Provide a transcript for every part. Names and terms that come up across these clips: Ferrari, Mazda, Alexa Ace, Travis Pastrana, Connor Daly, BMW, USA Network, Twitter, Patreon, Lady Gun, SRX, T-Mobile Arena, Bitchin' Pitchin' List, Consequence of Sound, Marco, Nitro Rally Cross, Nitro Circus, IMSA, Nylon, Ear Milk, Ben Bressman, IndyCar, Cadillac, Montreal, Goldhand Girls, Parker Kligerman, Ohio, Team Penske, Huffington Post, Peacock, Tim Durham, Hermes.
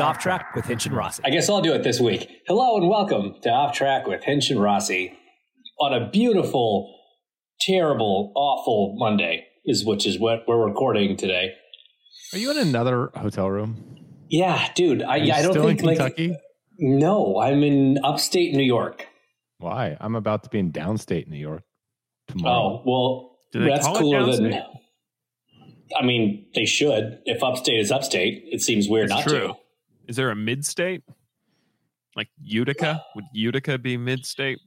Off Track with Hinch and Rossi. I guess I'll do it this week. Hello and welcome to Off Track with Hinch and Rossi on a beautiful, terrible, awful Monday, which is what we're recording today. Are you in another hotel room? Yeah, dude. I don't think like Kentucky. No, I'm in upstate New York. Why? I'm about to be in downstate New York tomorrow. Oh well, that's cooler than. I mean, they should. If upstate is upstate, it seems weird not to. Is there a mid-state? Like Utica? Would Utica be mid-state?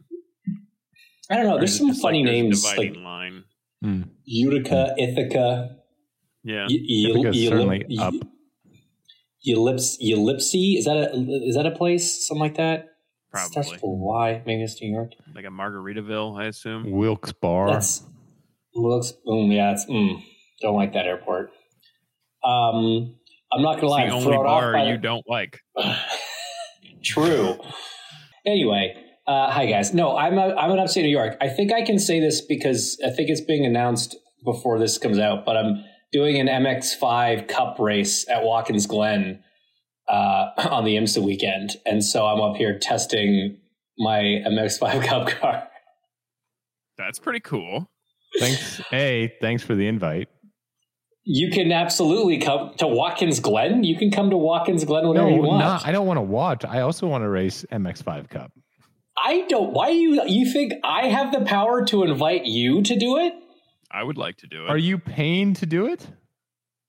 I don't know. There's some funny names. Dividing line. Utica, Ithaca. Yeah. Ithaca's certainly up. Ellipsi? Is that a place? Something like that? Probably. Starts with Y. Maybe it's New York. Like a Margaritaville, I assume. Wilkes-Barre. Don't like that airport. I'm not going to lie. It's the only bar you don't like. True. Anyway, hi, guys. No, I'm in upstate New York. I think I can say this because I think it's being announced before this comes out, but I'm doing an MX5 Cup race at Watkins Glen on the IMSA weekend. And so I'm up here testing my MX5 Cup car. That's pretty cool. Thanks for the invite. You can absolutely come to Watkins Glen. You can come to Watkins Glen whenever you want. No, I don't want to watch. I also want to race MX5 Cup. Why do you think I have the power to invite you to do it? I would like to do it. Are you paying to do it?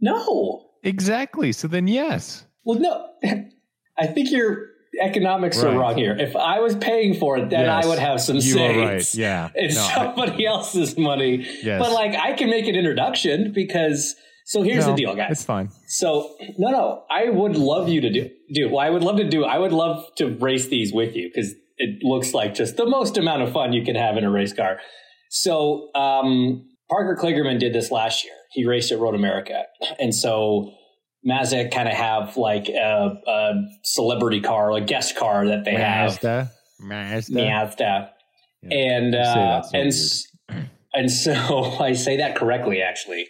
No. Exactly. So then yes. Well, no. I think your economics are wrong here. If I was paying for it, then I would have some say. Right. Yeah. It's somebody else's money. Yes. But like I can make an introduction because... So here's the deal, guys. It's fine. So no, I would love you to do. Well, I would love to race these with you because it looks like just the most amount of fun you can have in a race car. So Parker Kligerman did this last year. He raced at Road America, and so Mazda kind of have like a celebrity car, a guest car that they have. Mazda. Yeah. And so I say that correctly, actually.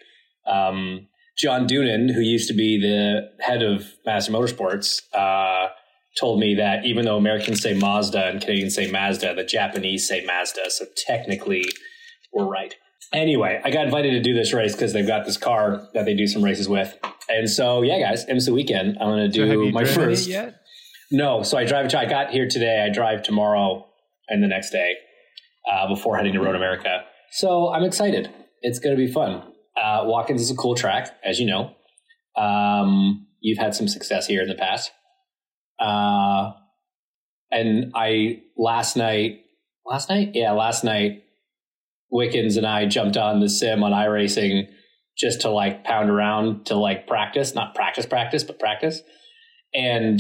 John Doonan, who used to be the head of Mazda Motorsports, told me that even though Americans say Mazda and Canadians say Mazda, the Japanese say Mazda. So technically, we're right. Anyway, I got invited to do this race because they've got this car that they do some races with. And so, yeah, guys, IMSA weekend. I'm going to do my first. Yet? No. So I got here today. I drive tomorrow and the next day before heading to Road America. So I'm excited. It's going to be fun. Watkins is a cool track, as you know. You've had some success here in the past. And I, last night, Wickens and I jumped on the sim on iRacing just to like pound around to like practice, not practice, but practice. And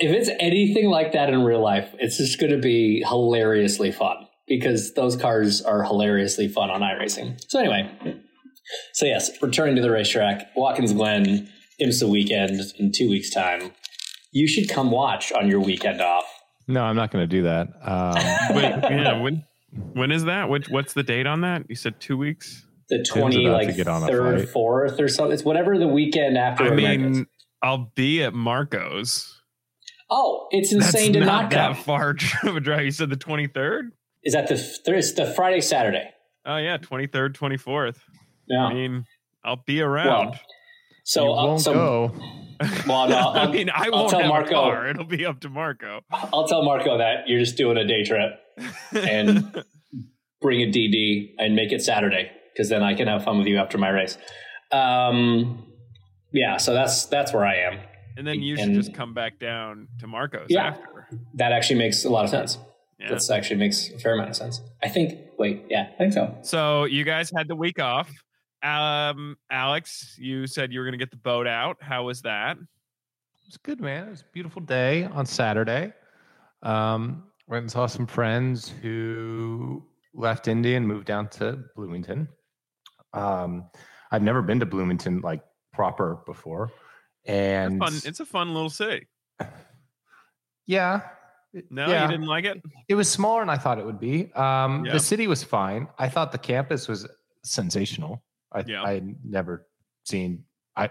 if it's anything like that in real life, it's just going to be hilariously fun because those cars are hilariously fun on iRacing. So anyway, yes, returning to the racetrack, Watkins Glen, IMSA weekend in 2 weeks time. You should come watch on your weekend off. No, I'm not going to do that. But yeah, when is that? What's the date on that? You said 2 weeks? The 23rd, 4th or something. It's whatever the weekend after. I mean, I'll be at Marco's. Oh, it's insane. That's to not come. That far of a drive. You said the 23rd? Is that the Friday, Saturday? Oh yeah, 23rd, 24th. Yeah. I mean, I'll be around. Well, so you won't go. Well, no, I mean, I won't tell Marco. It'll be up to Marco. I'll tell Marco that you're just doing a day trip and bring a DD and make it Saturday, because then I can have fun with you after my race. Yeah, so that's where I am. And then you should just come back down to Marco's after. That actually makes a lot of sense. Yeah. That actually makes a fair amount of sense. I think. Wait, yeah, I think so. So you guys had the week off. Alex, you said you were going to get the boat out. How was that? It was good, man. It was a beautiful day on Saturday. Went and saw some friends who left Indy and moved down to Bloomington. I've never been to Bloomington like proper before, and it's a fun little city. Yeah. No, yeah. You didn't like it? It was smaller than I thought it would be. The city was fine. I thought the campus was sensational. I had never seen. I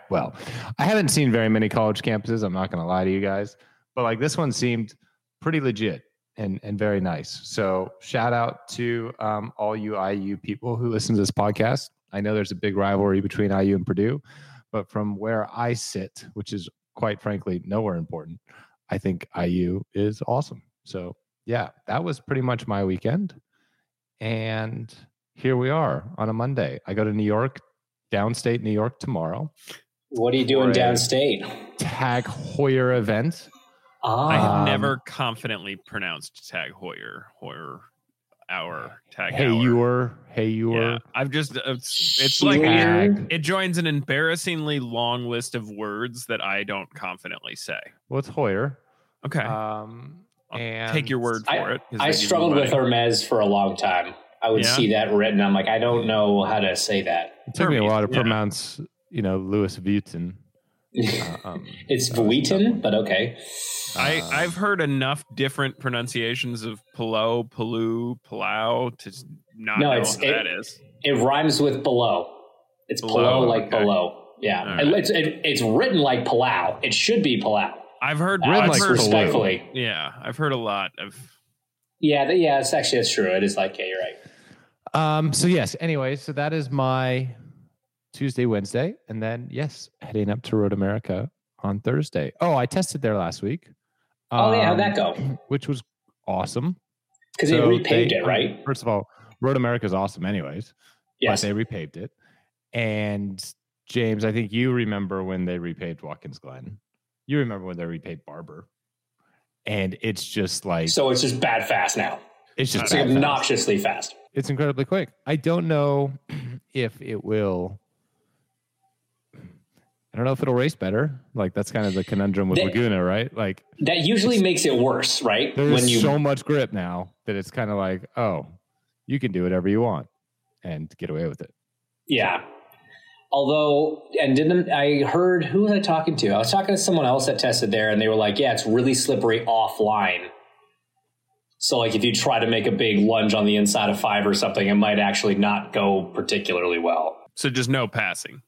haven't seen very many college campuses. I'm not going to lie to you guys, but like this one seemed pretty legit and very nice. So shout out to all you IU people who listen to this podcast. I know there's a big rivalry between IU and Purdue, but from where I sit, which is quite frankly nowhere important, I think IU is awesome. So yeah, that was pretty much my weekend. And here we are on a Monday. I go to New York, downstate New York tomorrow. What are you doing downstate? Tag Heuer event. I have never confidently pronounced Tag Heuer. Tag Heuer. Hey, you were. I've just, it's like it joins an embarrassingly long list of words that I don't confidently say. Well, it's Heuer. Okay. I'll take your word for it. I struggled with Hermes for a long time. I would see that written. I'm like, I don't know how to say that. It took me a while to pronounce, Louis Vuitton. It's Vuitton, but okay. I've heard enough different pronunciations of Palou to not know what that is. It rhymes with below. It's Palou like below. Yeah. Right. It's written like Palau. It should be Palau. I've heard respectfully. Yeah. I've heard a lot of. Yeah. That's true. It is like, yeah, you're right. So yes, anyway, so that is my Tuesday, Wednesday, and then heading up to Road America on Thursday. Oh, I tested there last week. How'd that go? Which was awesome. Because they repaved it, right? First of all, Road America is awesome anyways. Yes. But they repaved it. And James, I think you remember when they repaved Watkins Glen. You remember when they repaved Barber. And it's just like... So it's just bad fast now. It's like obnoxiously fast. It's incredibly quick. I don't know if it will... I don't know if it'll race better. Like, that's kind of the conundrum with Laguna, right? Like, that usually makes it worse, right? There's so much grip now that it's kind of like, oh, you can do whatever you want and get away with it. Yeah. Although, I heard, who was I talking to? I was talking to someone else that tested there, and they were like, yeah, it's really slippery offline. So, like, if you try to make a big lunge on the inside of 5 or something, it might actually not go particularly well. So just no passing.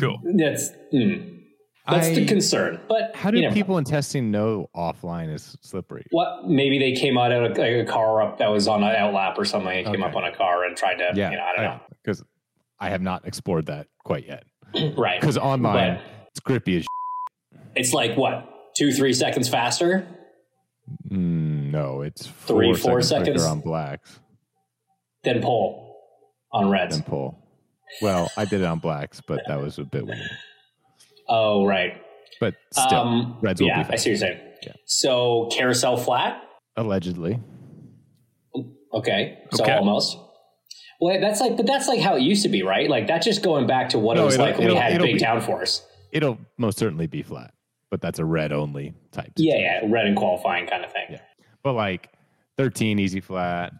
Cool. That's the concern. But how do people in testing know offline is slippery? What? Maybe they came out of a car up that was on an outlap or something. They came up on a car and tried to. Yeah, I don't know. Because I have not explored that quite yet. Right. Because online, it's grippy as. It's like what? 2-3 seconds faster. No, it's 4 seconds quicker on blacks. Then pull on reds. Well, I did it on blacks, but that was a bit weird. Oh, right. But still, reds will be fast. I see what you're saying. Yeah. So carousel flat? Allegedly. Okay. So almost. Well, that's like how it used to be, right? Like that's just going back to what it was like when we had big downforce. It'll most certainly be flat, but that's a red only type. Yeah. Red and qualifying kind of thing. Yeah. But like 13 easy flat,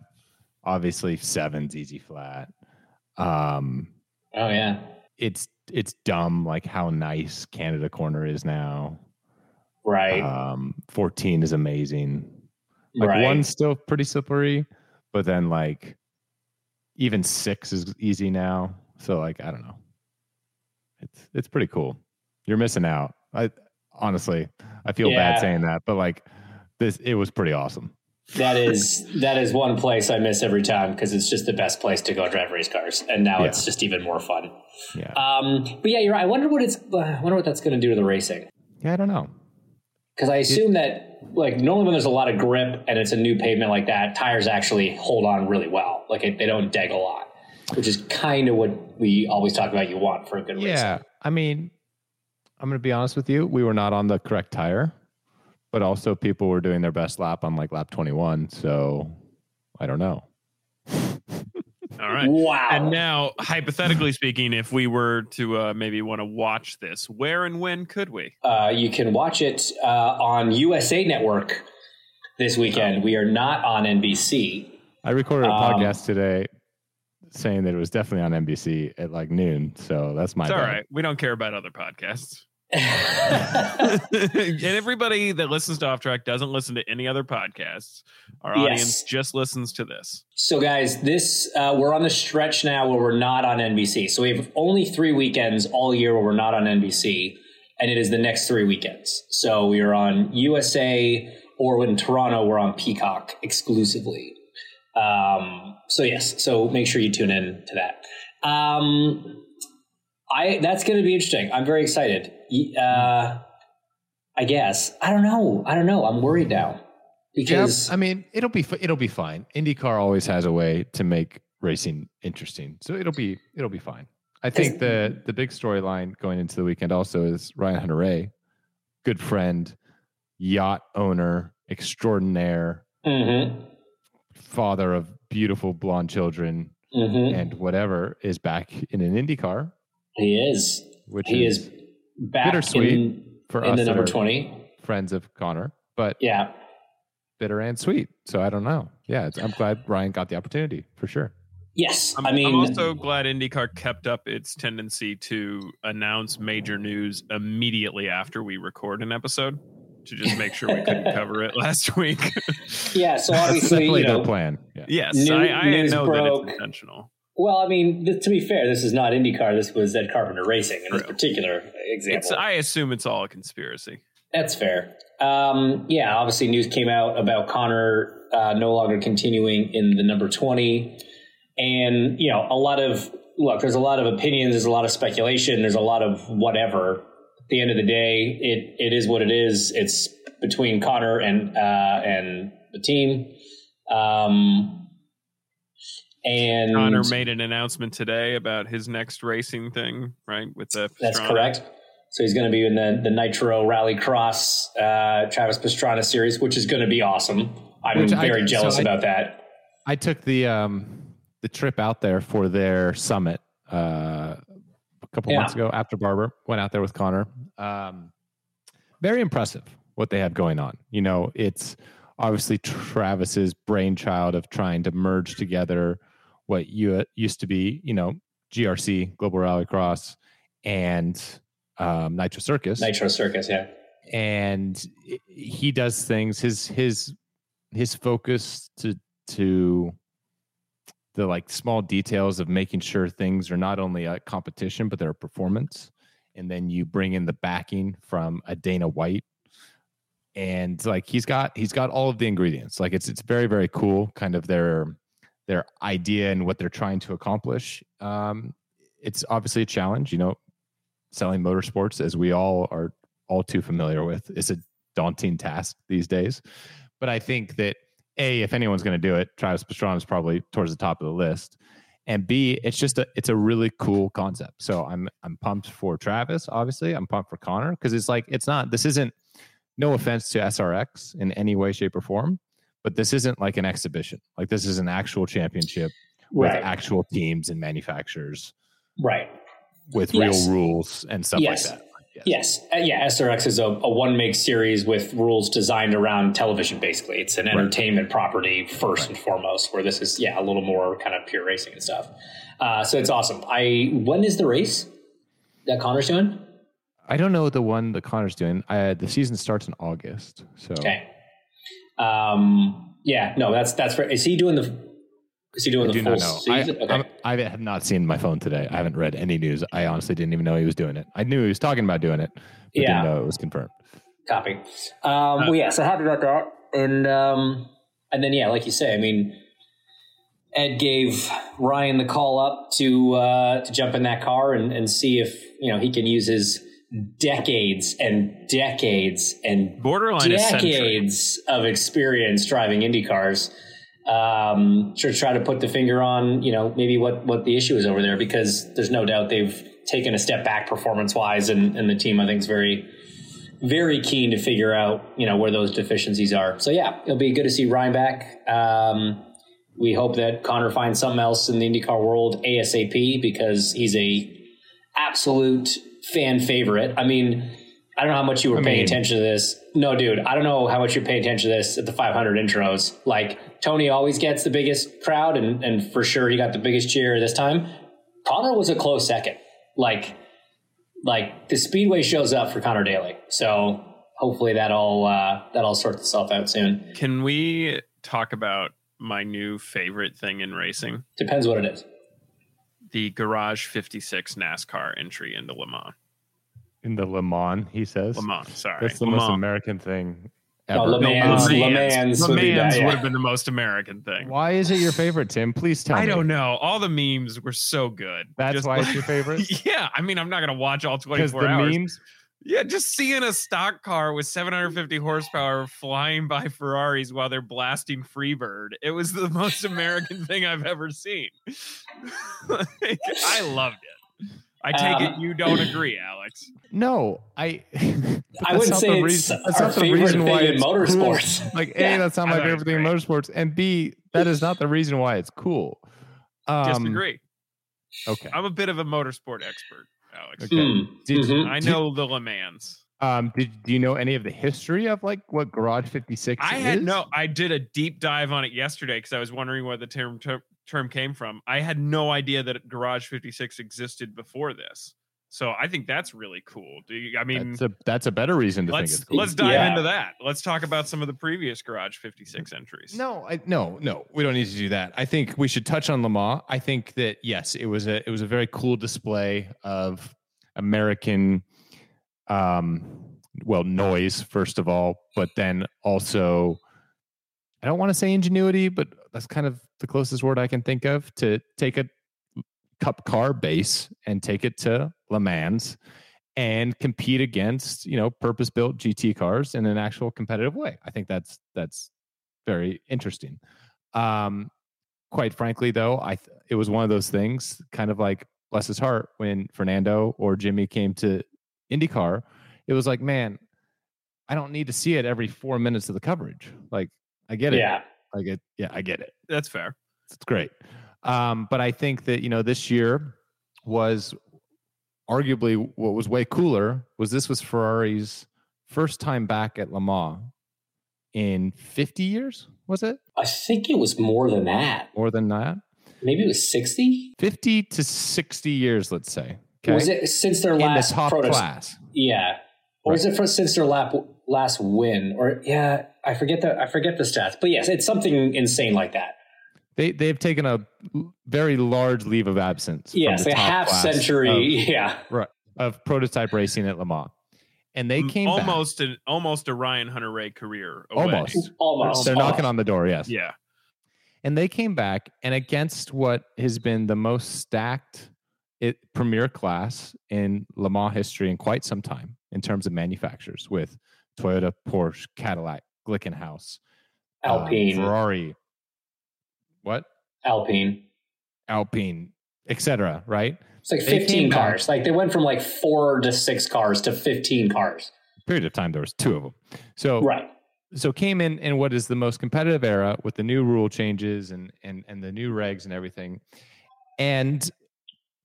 obviously 7's easy flat. It's dumb like how nice Canada Corner is now, right? 14 is amazing, like right. One's still pretty slippery, but then like even 6 is easy now, so like I don't know, it's pretty cool. You're missing out. I honestly feel bad saying that, but like it was pretty awesome. That is one place I miss every time because it's just the best place to go drive race cars, and now it's just even more fun. Yeah. But yeah, you're right. I wonder what that's going to do to the racing. Yeah, I don't know. Because I assume that like normally when there's a lot of grip and it's a new pavement like that, tires actually hold on really well. Like they don't deg a lot, which is kind of what we always talk about. You want for a good race. Yeah, I mean, I'm going to be honest with you. We were not on the correct tire. But also people were doing their best lap on like lap 21. So I don't know. All right. Wow. And now, hypothetically speaking, if we were to maybe want to watch this, where and when could we? You can watch it on USA Network this weekend. We are not on NBC. I recorded a podcast today saying that it was definitely on NBC at like noon. So that's my bad. It's all right. We don't care about other podcasts. And everybody that listens to Off Track doesn't listen to any other podcasts. Our audience just listens to this. So guys, we're on the stretch now where we're not on NBC. So we have only 3 weekends all year where we're not on NBC, and it is the next 3 weekends. So we are on USA, or in Toronto, we're on Peacock exclusively. So make sure you tune in to that. That's going to be interesting. I'm very excited. I guess I don't know. I'm worried now because it'll be fine. IndyCar always has a way to make racing interesting, so it'll be fine. I think the big storyline going into the weekend also is Ryan Hunter-Reay, good friend, yacht owner extraordinaire, father of beautiful blonde children, and whatever, is back in an IndyCar. He is. Which is back bittersweet for us, the number 20 friends of Connor, but bitter and sweet. So I don't know. Yeah, I'm glad Ryan got the opportunity for sure. Yes, I'm also glad IndyCar kept up its tendency to announce major news immediately after we record an episode to just make sure we couldn't cover it last week. Yeah, so obviously their plan. Yeah. Yes, news know broke. That it's intentional. Well, I mean, to be fair, this is not IndyCar. This was Zed Carpenter Racing in this particular example. I assume it's all a conspiracy. That's fair. Obviously news came out about Connor no longer continuing in the number 20. And, there's a lot of opinions. There's a lot of speculation. There's a lot of whatever. At the end of the day, it is what it is. It's between Connor and the team. And Connor made an announcement today about his next racing thing, right? With the Pastrana. That's correct. So he's going to be in the Nitro Rally Cross Travis Pastrana series, which is going to be awesome. I'm very jealous about that. I took the trip out there for their summit a couple months ago after Barber. Went out there with Connor. Very impressive what they have going on. It's obviously Travis's brainchild of trying to merge together what used to be, GRC, Global Rallycross, and Nitro Circus. And he does things. His focus to the like small details of making sure things are not only a competition but they're a performance. And then you bring in the backing from a Dana White. And like he's got all of the ingredients. Like it's very, very cool, kind of their idea and what they're trying to accomplish. It's obviously a challenge, selling motorsports, as we all are all too familiar with, is a daunting task these days. But I think that A, if anyone's gonna do it, Travis Pastrana is probably towards the top of the list. And B, it's a really cool concept. So I'm pumped for Travis, obviously. I'm pumped for Connor, because no offense to SRX in any way, shape, or form, but this isn't like an exhibition. Like this is an actual championship with actual teams and manufacturers, right? With real rules and stuff like that. SRX is a one-make series with rules designed around television. Basically, it's an entertainment property first and foremost. Where this is a little more kind of pure racing and stuff. So it's awesome. When is the race that Connor's doing? I don't know the one that Connor's doing. The season starts in August. So okay. That's fair. Is he doing the full season? Okay. I have not seen my phone today. I haven't read any news. I honestly didn't even know he was doing it. I knew he was talking about doing it, but didn't know it was confirmed. Copy. So happy about that. And And then, yeah, like you say, I mean, Ed gave Ryan the call up to jump in that car and see if, you know, he can use his decades of experience driving Indy cars to try to put the finger on, you know, maybe what the issue is over there, because there's no doubt they've taken a step back performance wise. And the team, I think, is very, very keen to figure out, you know, where those deficiencies are. So, yeah, it'll be good to see Ryan back. We hope that Connor finds something else in the IndyCar world ASAP, because he's a absolute fan favorite. I mean, I don't know how much you were paying attention to this. No, dude, I don't know how much you're paying attention to this at the 500 intros. Like, Tony always gets the biggest crowd, and for sure he got the biggest cheer this time. Connor was a close second. Like the Speedway shows up for Connor Daly. So hopefully that all sorts itself out soon. Can we talk about my new favorite thing in racing? Depends what it is. The Garage 56 NASCAR entry into Le Mans. In the Le Mans, he says? Le Mans, sorry. That's the most American thing ever. No, Le Mans would have been the most American thing. Why is it your favorite, Tim? Please tell me. I don't know. All the memes were so good. That's just why it's your favorite? Yeah. I mean, I'm not going to watch all 24 hours. The memes? Yeah, just seeing a stock car with 750 horsepower flying by Ferraris while they're blasting Freebird. It was the most American thing I've ever seen. Like, I loved it. I take it you don't agree, Alex. No, I wouldn't say that's not the reason why it's cool. Motorsports. Like, A, that's not my favorite thing in motorsports, and B, that is not the reason why it's cool. Disagree. Okay, I'm a bit of a motorsport expert. Alex. Okay. I know the Le Mans. Do you know any of the history of like what Garage 56 is? I did a deep dive on it yesterday because I was wondering where the term came from. I had no idea that Garage 56 existed before this. So I think that's really cool. That's a better reason to think it's cool. Let's dive into that. Let's talk about some of the previous Garage 56 entries. No, we don't need to do that. I think we should touch on Le Mans. I think that, yes, it was a very cool display of American, noise, first of all, but then also, I don't want to say ingenuity, but that's kind of the closest word I can think of, to take a Cup car base and take it to Le Mans and compete against, you know, purpose-built GT cars in an actual competitive way. I think that's very interesting. Quite frankly, though, it was one of those things, kind of like, bless his heart, when Fernando or Jimmy came to IndyCar, it was like, man, I don't need to see it every 4 minutes of the coverage. Like, I get it. Yeah. I get it. That's fair. It's great. But I think that, you know, this year was arguably what was way cooler was Ferrari's first time back at Le Mans in 50 years, was it? I think it was more than that. Maybe it was 60? 50 to 60 years, let's say. Okay? Was it since their last class? Yeah. Or right. Is it since their last win? Or, yeah, I forget the stats. But yes, it's something insane like that. They've taken a very large leave of absence. Yes, a half century. Of prototype racing at Le Mans, and they came almost a Ryan Hunter-Reay career. Away. Almost. They're knocking on the door. Yes. Yeah. And they came back, and against what has been the most stacked premier class in Le Mans history in quite some time in terms of manufacturers, with Toyota, Porsche, Cadillac, Glickenhaus, Alpine, Ferrari. What? Alpine, etc. Right? It's like 15 cars. Like, they went from like 4 to 6 cars to 15 cars. Period of time, there was 2 of them. So right. So came in what is the most competitive era with the new rule changes and the new regs and everything. And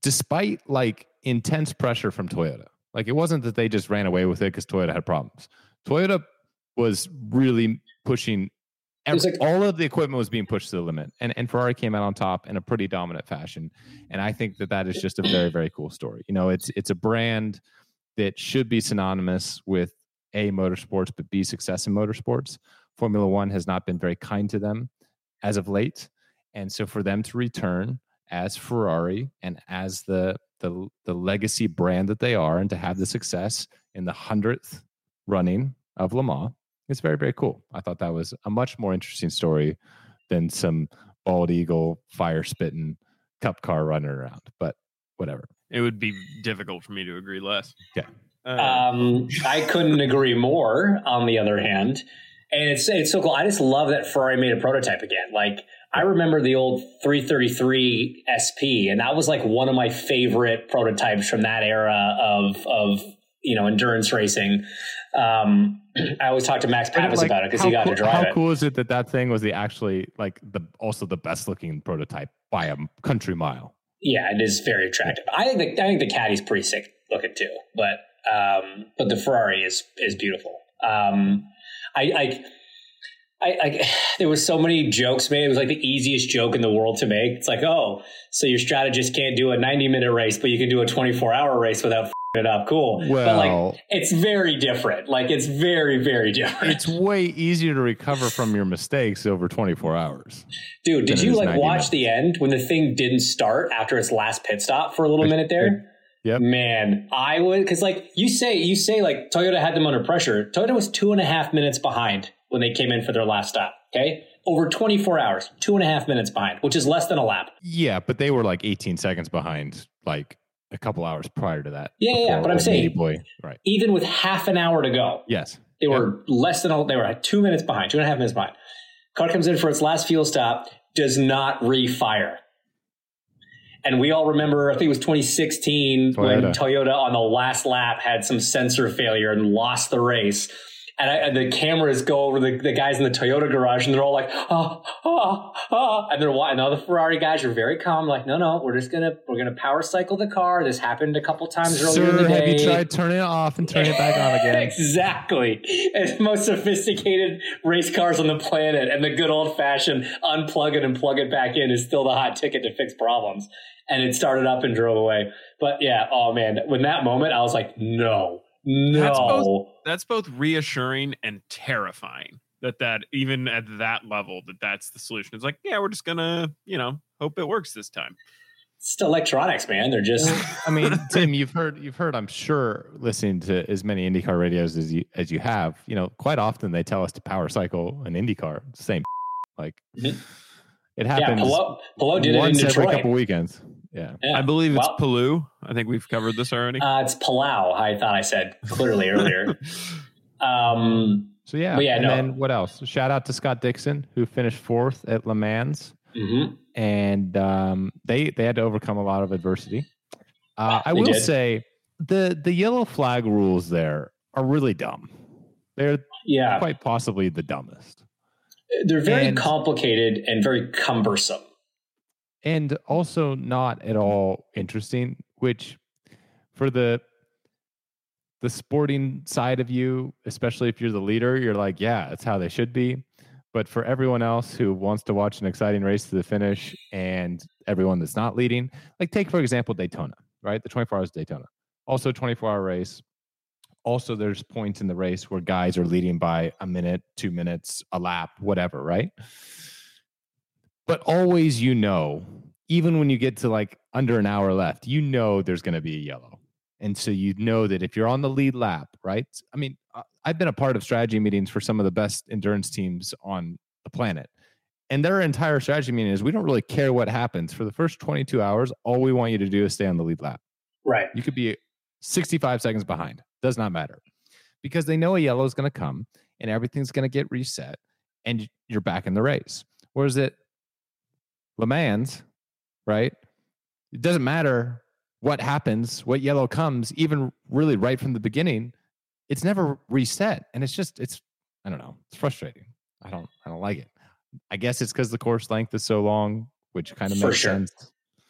despite like intense pressure from Toyota, like it wasn't that they just ran away with it because Toyota had problems. Toyota was really pushing. All of the equipment was being pushed to the limit, and Ferrari came out on top in a pretty dominant fashion. And I think that is just a very, very cool story. You know, it's a brand that should be synonymous with A, motorsports, but B, success in motorsports. Formula One has not been very kind to them as of late. And so for them to return as Ferrari and as the legacy brand that they are, and to have the success in the 100th running of Le Mans It's very, very cool. I thought that was a much more interesting story than some bald eagle, fire-spitting cup car running around, but whatever. It would be difficult for me to agree less. Yeah. I couldn't agree more, on the other hand. And it's so cool. I just love that Ferrari made a prototype again. Like, I remember the old 333 SP, and that was like one of my favorite prototypes from that era of endurance racing. I always talk to Max Pappas about it because he got to drive it. How cool is it that thing was also the best looking prototype by a country mile? Yeah, it is very attractive. Yeah. I think the Caddy's pretty sick looking too, but the Ferrari is beautiful. There was so many jokes made. It was like the easiest joke in the world to make. It's like, oh, so your strategist can't do a 90-minute race, but you can do a 24-hour race without f***ing it up. Cool. Well, but it's very different. It's very, very different. It's way easier to recover from your mistakes over 24 hours. Dude, did you watch the end when the thing didn't start after its last pit stop for a little minute there? Yep. Man, I would, because you say Toyota had them under pressure. Toyota was 2.5 minutes behind when they came in for their last stop. Okay. Over 24 hours, 2.5 minutes behind, which is less than a lap. Yeah. But they were 18 seconds behind, a couple hours prior to that. Yeah. Yeah. But I'm saying, right, even with half an hour to go. Yes. They were they were 2 minutes behind, 2.5 minutes behind. Car comes in for its last fuel stop, does not re-fire. And we all remember, I think it was 2016 when Toyota on the last lap had some sensor failure and lost the race. And the cameras go over the guys in the Toyota garage, and they're all like, oh. And all the Ferrari guys are very calm, like, no, we're gonna power cycle the car. This happened a couple times earlier in the day. Have you tried turning it off and turning it back on again? Exactly. It's the most sophisticated race cars on the planet, and the good old-fashioned unplug it and plug it back in is still the hot ticket to fix problems. And it started up and drove away. But, yeah, oh, man, when that moment, I was like, no. That's both reassuring and terrifying that even at that level, that's the solution. It's like, yeah, we're just going to, hope it works this time. It's electronics, man. They're just, Tim, you've heard, I'm sure, listening to as many IndyCar radios as you have, quite often they tell us to power cycle an IndyCar. It's the same. It happens. Yeah, Palou did it in Detroit. Every couple weekends. Yeah. I believe it's Palou. I think we've covered this already. It's Palau. I thought I said clearly earlier. Then what else? Shout out to Scott Dixon, who finished fourth at Le Mans. Mm-hmm. And they had to overcome a lot of adversity. I will say the yellow flag rules there are really dumb. They're quite possibly the dumbest. They're very complicated and very cumbersome. And also not at all interesting, which for the sporting side of you, especially if you're the leader, you're like, yeah, that's how they should be. But for everyone else who wants to watch an exciting race to the finish and everyone that's not leading, take, for example, Daytona, right? The 24 hours of Daytona. Also 24-hour race. Also, there's points in the race where guys are leading by a minute, 2 minutes, a lap, whatever, right? But always, even when you get to under an hour left, there's going to be a yellow. And so that if you're on the lead lap, right? I've been a part of strategy meetings for some of the best endurance teams on the planet. And their entire strategy meeting is we don't really care what happens. For the first 22 hours, all we want you to do is stay on the lead lap. Right. You could be 65 seconds behind. Does not matter. Because they know a yellow is going to come and everything's going to get reset and you're back in the race. Whereas Le Mans, right? It doesn't matter what happens, what yellow comes, even really right from the beginning. It's never reset. And I don't know. It's frustrating. I don't like it. I guess it's because the course length is so long, which kind of makes sense.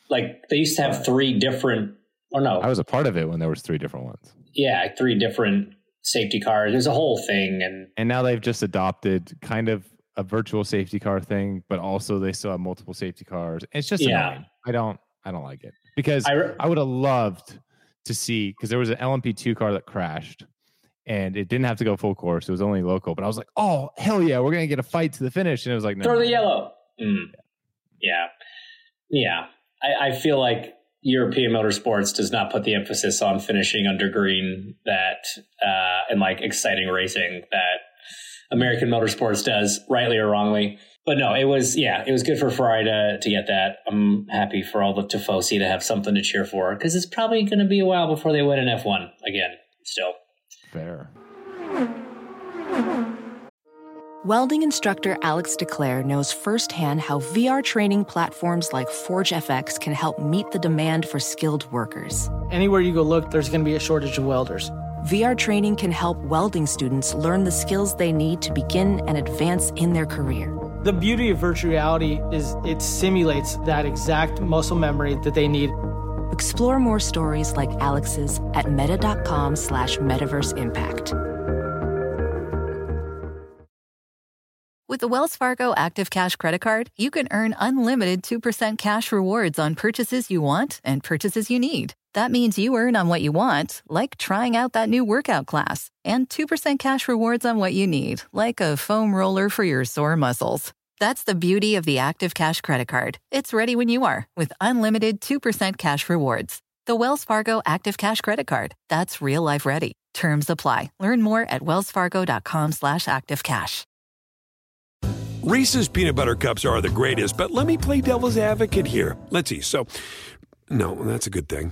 They used to have three different, or no. I was a part of it when there was three different ones. Yeah, three different safety cars. There's a whole thing. And now they've just adopted kind of a virtual safety car thing, but also they still have multiple safety cars. It's just annoying. I don't like it because I would have loved to see, because there was an LMP2 car that crashed and it didn't have to go full course. It was only local, but I was like, oh, hell yeah, we're going to get a fight to the finish. And it was like, no, throw the yellow. Mm. Yeah. Yeah. I feel like European motorsports does not put the emphasis on finishing under green that, and exciting racing that, American motorsports does, rightly or wrongly. But no, it was good for Ferrari to get that. I'm happy for all the tifosi to have something to cheer for, because it's probably going to be a while before they win an F1 again, still. Fair. Welding instructor Alex DeClaire knows firsthand how VR training platforms like ForgeFX can help meet the demand for skilled workers. Anywhere you go look, there's going to be a shortage of welders. VR training can help welding students learn the skills they need to begin and advance in their career. The beauty of virtual reality is it simulates that exact muscle memory that they need. Explore more stories like Alex's at meta.com/metaverseimpact. With the Wells Fargo Active Cash Credit Card, you can earn unlimited 2% cash rewards on purchases you want and purchases you need. That means you earn on what you want, like trying out that new workout class, and 2% cash rewards on what you need, like a foam roller for your sore muscles. That's the beauty of the Active Cash Credit Card. It's ready when you are, with unlimited 2% cash rewards. The Wells Fargo Active Cash Credit Card. That's real life ready. Terms apply. Learn more at wellsfargo.com/activecash. Reese's Peanut Butter Cups are the greatest, but let me play devil's advocate here. Let's see. So, no, that's a good thing.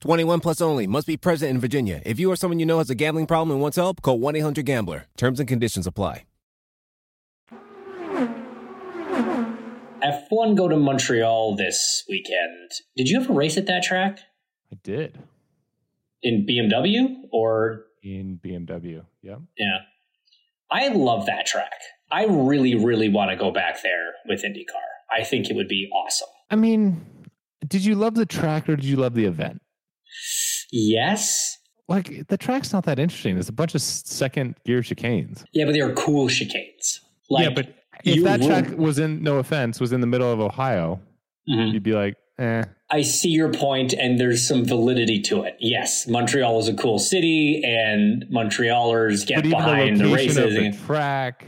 21 plus only. Must be present in Virginia. If you or someone you know has a gambling problem and wants help, call 1-800-GAMBLER. Terms and conditions apply. F1 Go to Montreal this weekend. Did you have a race at that track? I did. In BMW or? In BMW, yeah. Yeah. I love that track. I really, really want to go back there with IndyCar. I think it would be awesome. I mean, did you love the track or did you love the event? Yes. Like, the track's not that interesting. There's a bunch of second gear chicanes. Yeah, but they are cool chicanes. Like, yeah, but if that track was in, no offense, was in the middle of Ohio, you'd be like, eh. I see your point, and there's some validity to it. Yes, Montreal is a cool city, and Montrealers get behind the races. But even the location of the track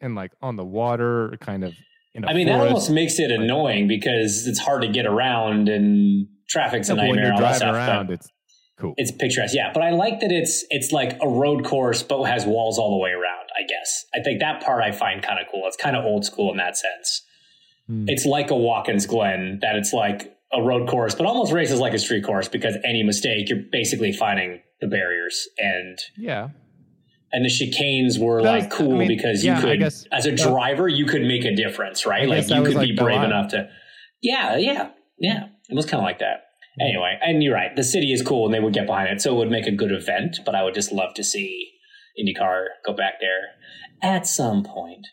and like on the water, kind of. In a forest. That almost makes it annoying because it's hard to get around, and traffic's a nightmare. When you're driving around, it's cool. It's picturesque, yeah. But I like that it's like a road course, but has walls all the way around. I guess I think that part I find kind of cool. It's kind of old school in that sense. It's like a Watkins Glen, that it's like a road course, but almost races like a street course, because any mistake, you're basically finding the barriers. And yeah, and the chicanes were like cool, because you could, as a driver, you could make a difference, right? Like you could be brave enough to. Yeah. It was kind of like that. Anyway, and you're right. The city is cool and they would get behind it. So it would make a good event, but I would just love to see IndyCar go back there at some point.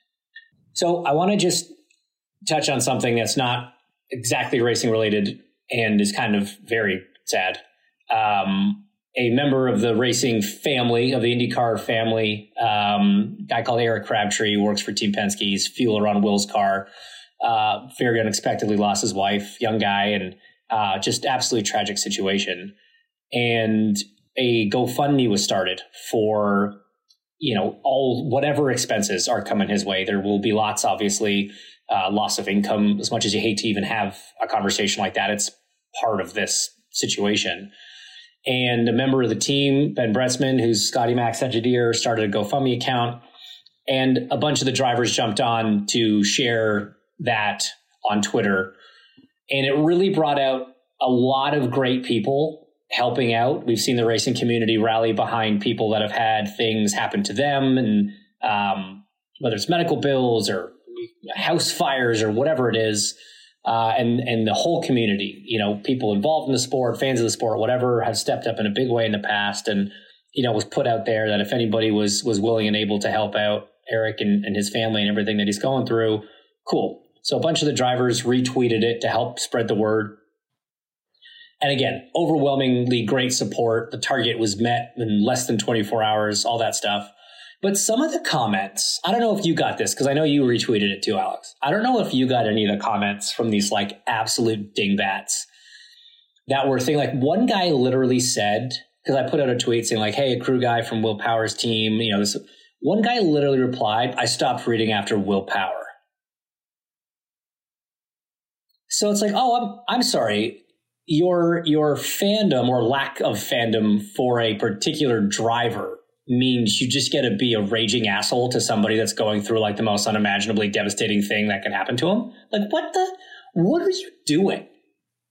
So I want to just touch on something that's not exactly racing related and is kind of very sad. A member of the racing family, of the IndyCar family, a guy called Eric Crabtree, works for Team Penske. He's fueler on Will's car. Very unexpectedly lost his wife, young guy, and just absolutely tragic situation. And a GoFundMe was started for, all whatever expenses are coming his way. There will be lots, obviously. Loss of income, as much as you hate to even have a conversation like that, it's part of this situation. And a member of the team, Ben Bressman, who's Scotty Mack's engineer, started a GoFundMe account. And a bunch of the drivers jumped on to share that on Twitter. And it really brought out a lot of great people helping out. We've seen the racing community rally behind people that have had things happen to them, and whether it's medical bills or house fires or whatever it is, and the whole community, people involved in the sport, fans of the sport, whatever, have stepped up in a big way in the past. And, was put out there that if anybody was willing and able to help out Eric and his family and everything that he's going through, cool. So a bunch of the drivers retweeted it to help spread the word. And again, overwhelmingly great support. The target was met in less than 24 hours, all that stuff. But some of the comments, I don't know if you got this, because I know you retweeted it too, Alex. I don't know if you got any of the comments from these like absolute dingbats that were saying, like, one guy literally said, because I put out a tweet saying like, hey, a crew guy from Will Power's team, you know, this one guy literally replied, I stopped reading after Will Power. So it's like, oh, I'm sorry. Your fandom or lack of fandom for a particular driver means you just get to be a raging asshole to somebody that's going through like the most unimaginably devastating thing that can happen to them. Like, what are you doing?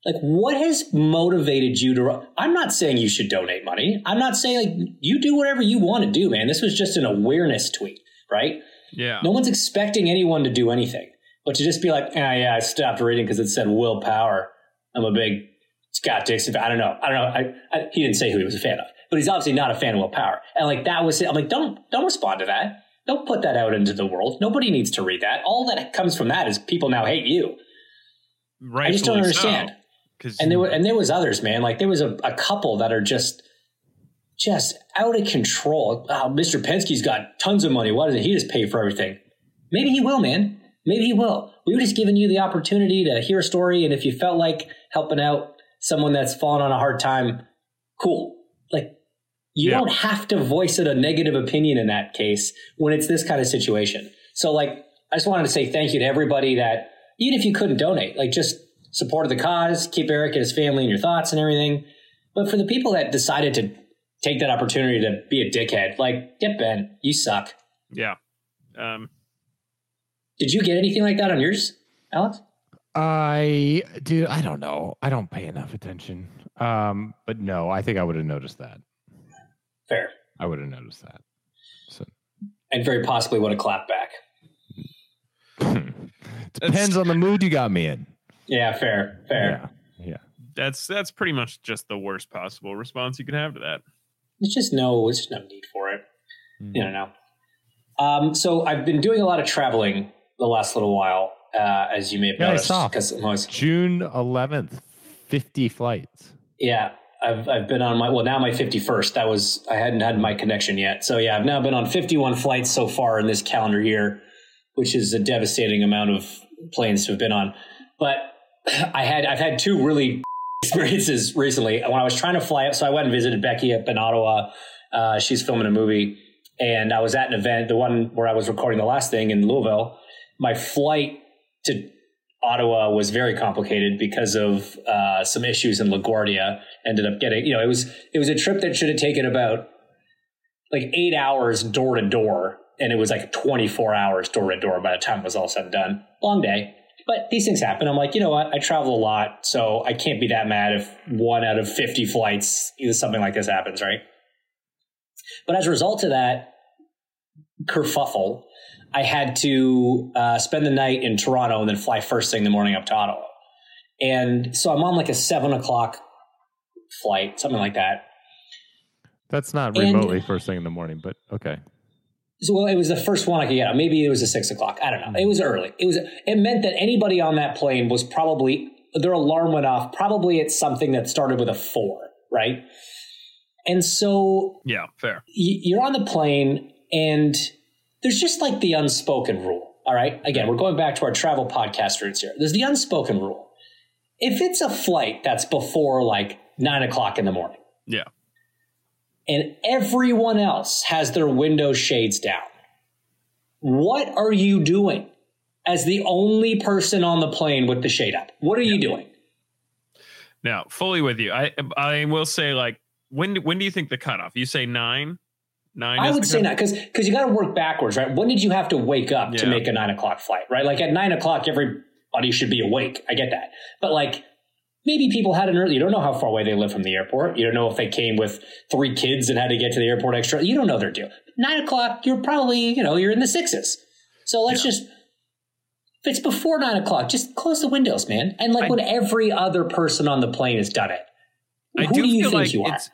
Like, what has motivated you to? I'm not saying you should donate money. I'm not saying, like, you do whatever you want to do, man. This was just an awareness tweet, right? Yeah. No one's expecting anyone to do anything, but to just be like, yeah, I stopped reading because it said Will Power. I'm a big Scott Dixon. I don't know. He didn't say who he was a fan of, but he's obviously not a fan of Will Power. And like that was it. I'm like, don't respond to that. Don't put that out into the world. Nobody needs to read that. All that comes from that is people now hate you. Right. I just don't understand. So, and there was others, man. Like there was a couple that are just out of control. Oh, Mr. Penske's got tons of money. Why doesn't he just pay for everything? Maybe he will, man. Maybe he will. We were just giving you the opportunity to hear a story. And if you felt like helping out someone that's fallen on a hard time, cool. Like you don't have to voice it a negative opinion in that case when it's this kind of situation. So like, I just wanted to say thank you to everybody that, even if you couldn't donate, like just supported the cause, keep Eric and his family in your thoughts and everything. But for the people that decided to take that opportunity to be a dickhead, like get bent, you suck. Yeah. Did you get anything like that on yours, Alex? I don't know. I don't pay enough attention. But no, I think I would have noticed that. Fair. I would have noticed that. So. And very possibly would have clapped back. Depends on the mood you got me in. Yeah, fair. Yeah. That's pretty much just the worst possible response you can have to that. There's just no need for it. Mm-hmm. You don't know. So I've been doing a lot of traveling the last little while, as you may have noticed. I saw. 'Cause it was June 11th, 50 flights. Yeah, I've been on now my 51st. I hadn't had my connection yet. So yeah, I've now been on 51 flights so far in this calendar year, which is a devastating amount of planes to have been on. But I've had two really experiences recently. When I was trying to fly up, so I went and visited Becky up in Ottawa. She's filming a movie. And I was at an event, the one where I was recording the last thing in Louisville. My flight to Ottawa was very complicated because of some issues in LaGuardia. Ended up getting, you know, it was a trip that should have taken about like 8 hours door to door. And it was like 24 hours door to door by the time it was all said and done. Long day. But these things happen. I'm like, you know what? I travel a lot, so I can't be that mad if one out of 50 flights, something like this happens, right? But as a result of that kerfuffle, I had to spend the night in Toronto and then fly first thing in the morning up to Ottawa. And so I'm on like a 7:00 flight, something like that. That's not remotely first thing in the morning, but okay. So, well, it was the first one I could get. Maybe it was a 6:00. I don't know. It was early. It meant that anybody on that plane was probably, their alarm went off probably at something that started with a 4, right? And so yeah, fair. You're on the plane and there's just like the unspoken rule. All right. Again, we're going back to our travel podcast roots here. There's the unspoken rule. If it's a flight that's before like 9:00 in the morning. Yeah. And everyone else has their window shades down. What are you doing as the only person on the plane with the shade up? What are you doing? Now, fully with you. I will say, like, When do you think the cutoff? You say 9? 9. I would say 9 because you got to work backwards, right? When did you have to wake up to make a 9:00 flight, right? Like at 9:00, everybody should be awake. I get that. But like maybe people had an early, you don't know how far away they live from the airport. You don't know if they came with 3 kids and had to get to the airport extra. You don't know their deal. 9:00, you're probably, you're in the 6s. So let's just, if it's before 9:00, just close the windows, man. And like when every other person on the plane has done it. I do feel like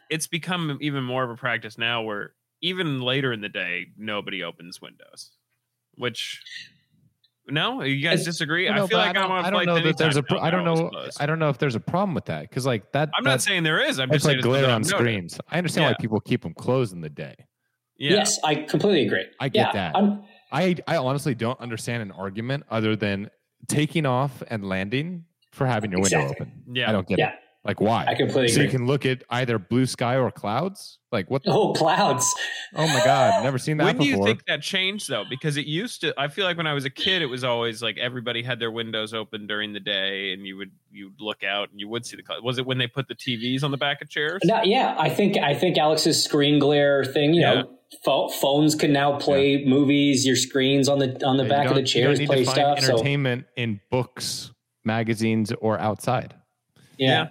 it's become even more of a practice now where even later in the day, nobody opens windows, which no, you guys disagree. I feel like I'm on a flight. I don't know if there's a problem with that. 'Cause like that, I'm not saying there is, I'm just saying glare on screens. I understand why people keep them closed in the day. Yeah. Yes, I completely agree. I get that. I honestly don't understand an argument other than taking off and landing for having your window open. Yeah. I don't get it. Like, why? I completely agree. So you can look at either blue sky or clouds? Like, what? Oh, clouds. Oh, my God. Never seen that before. When do you think that changed, though? Because it used to, I feel like when I was a kid, it was always like everybody had their windows open during the day and you'd look out and you would see the clouds. Was it when they put the TVs on the back of chairs? No, yeah. I think Alex's screen glare thing, you know. Phones can now play movies. Your screens on the back of the chairs play stuff. Entertainment in books, magazines, or outside. Yeah.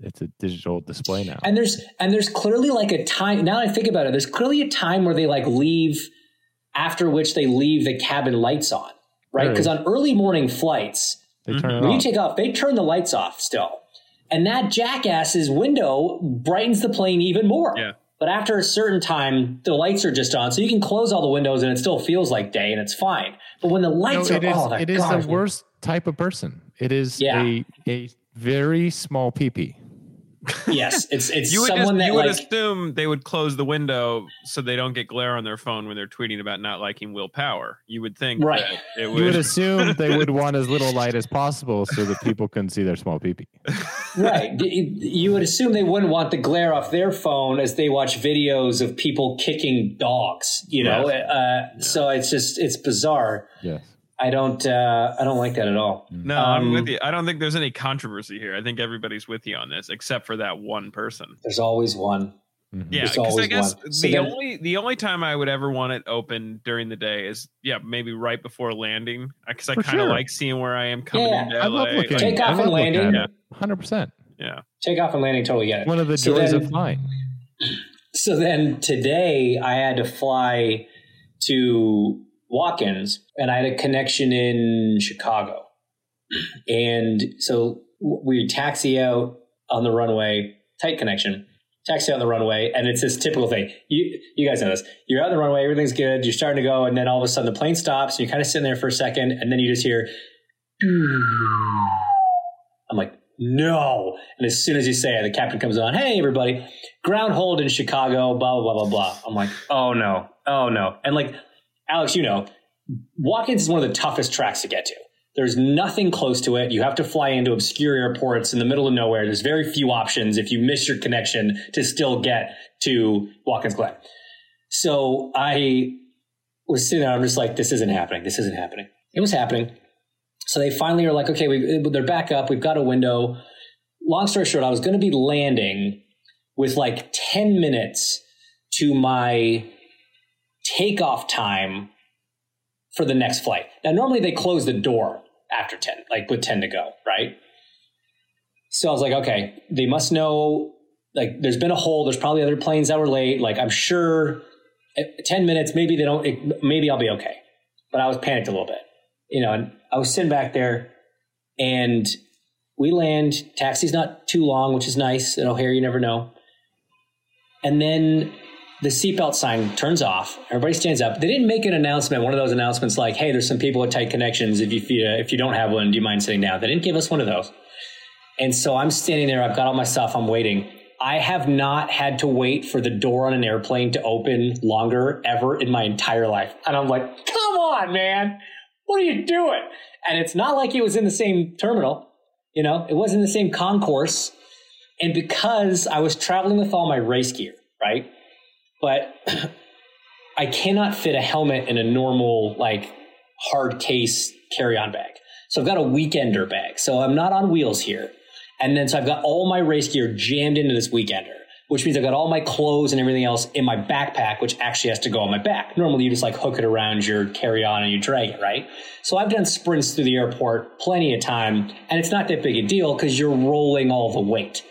It's a digital display now. And there's clearly like a time. Now that I think about it, there's clearly a time where they like leave, after which they leave the cabin lights on, right? Because on early morning flights, when you take off, they turn the lights off still, and that jackass's window brightens the plane even more. Yeah. But after a certain time, the lights are just on, so you can close all the windows and it still feels like day and it's fine. But when the lights are on, it is the worst type of person. It is a very small peepee. Yes, it's you would someone just, that you would like, assume they would close the window so they don't get glare on their phone when they're tweeting about not liking Will Power. You would think, right? You would assume they would want as little light as possible so that people couldn't see their small peepee. Right. You would assume they wouldn't want the glare off their phone as they watch videos of people kicking dogs. You know, so it's bizarre. Yes. I don't like that at all. No, I'm with you. I don't think there's any controversy here. I think everybody's with you on this, except for that one person. There's always one. Mm-hmm. Yeah, because I guess the only time I would ever want it open during the day is maybe right before landing, because I kind of like seeing where I am coming into LA. Take off and landing. 100%. Yeah, take off and landing. Totally get it. One of the joys of flying. So then today I had to fly to Watkins, and I had a connection in Chicago, and so we taxi out on the runway, tight connection, taxi out on the runway, and it's this typical thing. You guys know this. You're out on the runway, everything's good, you're starting to go, and then all of a sudden the plane stops, and you're kind of sitting there for a second, and then you just hear, I'm like, no. And as soon as you say it, the captain comes on, hey, everybody, ground hold in Chicago, blah, blah, blah, blah. I'm like, oh, no. And like, Alex, you know, Watkins is one of the toughest tracks to get to. There's nothing close to it. You have to fly into obscure airports in the middle of nowhere. There's very few options if you miss your connection to still get to Watkins Glen. So I was sitting there. I'm just like, this isn't happening. It was happening. So they finally are like, okay, they're back up. We've got a window. Long story short, I was going to be landing with like 10 minutes to my takeoff time for the next flight. Now, normally they close the door after 10, like with 10 to go, right? So I was like, okay, they must know, like, there's been a hole. There's probably other planes that were late. Like, I'm sure 10 minutes, maybe I'll be okay. But I was panicked a little bit, you know, and I was sitting back there and we land. Taxi's not too long, which is nice. At O'Hare, you never know. And then the seatbelt sign turns off. Everybody stands up. They didn't make an announcement, one of those announcements like, hey, there's some people with tight connections. If you don't have one, do you mind sitting down? They didn't give us one of those. And so I'm standing there. I've got all my stuff. I'm waiting. I have not had to wait for the door on an airplane to open longer ever in my entire life. And I'm like, come on, man. What are you doing? And it's not like it was in the same terminal. You know, it wasn't the same concourse. And because I was traveling with all my race gear, right? But I cannot fit a helmet in a normal, like, hard case carry-on bag. So I've got a weekender bag. So I'm not on wheels here. And then so I've got all my race gear jammed into this weekender, which means I've got all my clothes and everything else in my backpack, which actually has to go on my back. Normally, you just, like, hook it around your carry-on and you drag it, right? So I've done sprints through the airport plenty of time, and it's not that big a deal because you're rolling all the weight.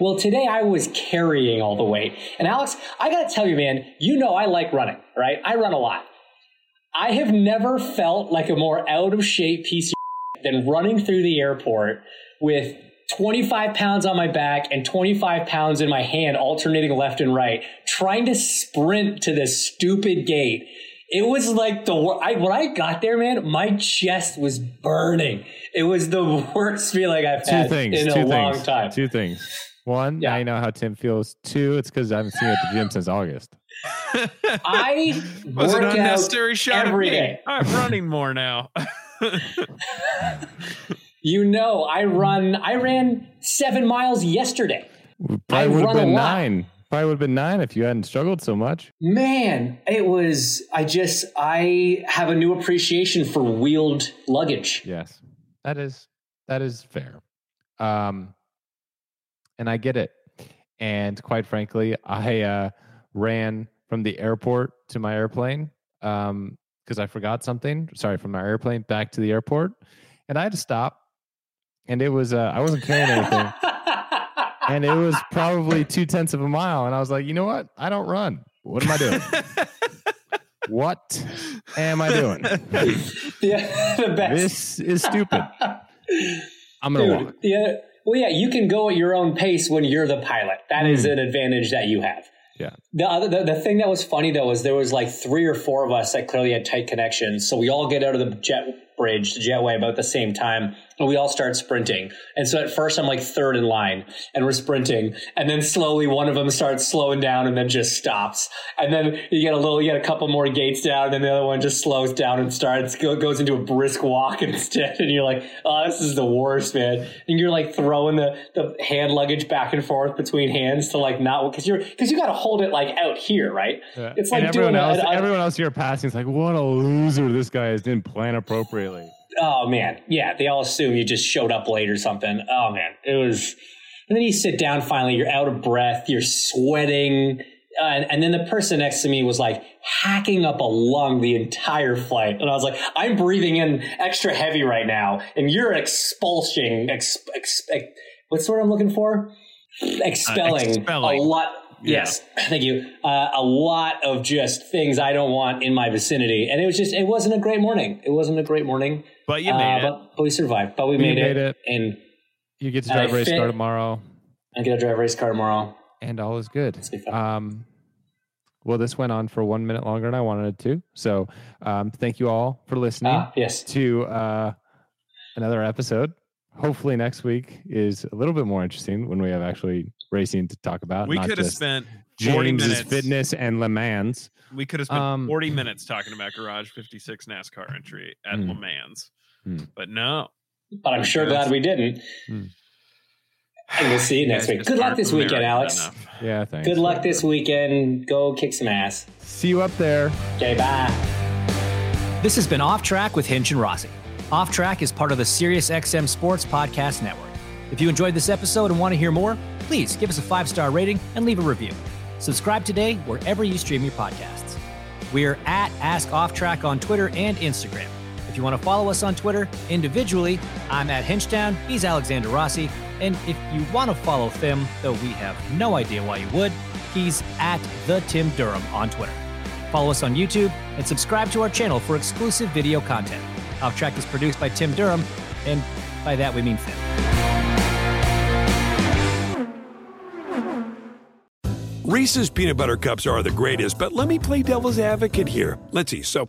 Well, today I was carrying all the weight. And Alex, I got to tell you, man, you know I like running, right? I run a lot. I have never felt like a more out of shape piece of than running through the airport with 25 pounds on my back and 25 pounds in my hand, alternating left and right, trying to sprint to this stupid gate. It was like when I got there, man, my chest was burning. It was the worst feeling I've had in a long time. Two things. One, I know how Tim feels. Two, it's because I haven't seen you at the gym since August. I was an unnecessary shot every day. I'm running more now. You know, I ran 7 miles yesterday. Probably would have been nine if you hadn't struggled so much. Man, it was, I have a new appreciation for wheeled luggage. Yes, that is fair. And I get it. And quite frankly, I ran from the airport to my airplane because I forgot something. Sorry, from my airplane back to the airport. And I had to stop. And it was, I wasn't carrying anything. And it was probably 0.2 miles. And I was like, you know what? I don't run. What am I doing? What am I doing? Yeah, the best. This is stupid. I'm going to walk. Yeah. Well, yeah, you can go at your own pace when you're the pilot. That is an advantage that you have. Yeah. The thing that was funny, though, is there was like 3 or 4 of us that clearly had tight connections. So we all get out of the jetway about the same time, and we all start sprinting. And so at first I'm like third in line, and we're sprinting, and then slowly one of them starts slowing down and then just stops, and then you get a couple more gates down, and then the other one just slows down and goes into a brisk walk instead. And you're like, oh, this is the worst, man. And you're like throwing the hand luggage back and forth between hands to like not, because you got to hold it like out here, right? Yeah. It's like everyone else you're passing is like, what a loser this guy is, didn't plan appropriately. Really? Oh man, yeah. They all assume you just showed up late or something. Oh man, it was. And then you sit down. Finally, you're out of breath. You're sweating, and then the person next to me was like hacking up a lung the entire flight. And I was like, I'm breathing in extra heavy right now, and you're expulsing. What's the word I'm looking for? Expelling. A lot. Yeah. Yes, thank you. A lot of just things I don't want in my vicinity. And it wasn't a great morning. But you made it. But we survived. But we made it. And you get to drive a race car tomorrow. I get to drive a race car tomorrow. And all is good. Well, this went on for 1 minute longer than I wanted it to. So thank you all for listening to another episode. Hopefully next week is a little bit more interesting when we have actually racing to talk about. We could have spent 40 minutes fitness and Le Mans. We could have spent 40 minutes talking about Garage 56 NASCAR entry at Le Mans, but no. But I'm sure glad we didn't. And we'll see you next week. Good luck this weekend, Alex. Enough. Yeah, thanks. Good luck this weekend. Go kick some ass. See you up there. Okay, bye. This has been Off Track with Hinch and Rossi. Off Track is part of the SiriusXM Sports Podcast Network. If you enjoyed this episode and want to hear more, please give us a 5-star rating and leave a review. Subscribe today wherever you stream your podcasts. We're at Ask Off Track on Twitter and Instagram. If you want to follow us on Twitter individually, I'm at Hinchtown, he's Alexander Rossi, and if you want to follow Tim, though we have no idea why you would, he's at The Tim Durham on Twitter. Follow us on YouTube and subscribe to our channel for exclusive video content. Off Track is produced by Tim Durham, and by that we mean Tim. Reese's Peanut Butter Cups are the greatest, but let me play devil's advocate here. Let's see. So,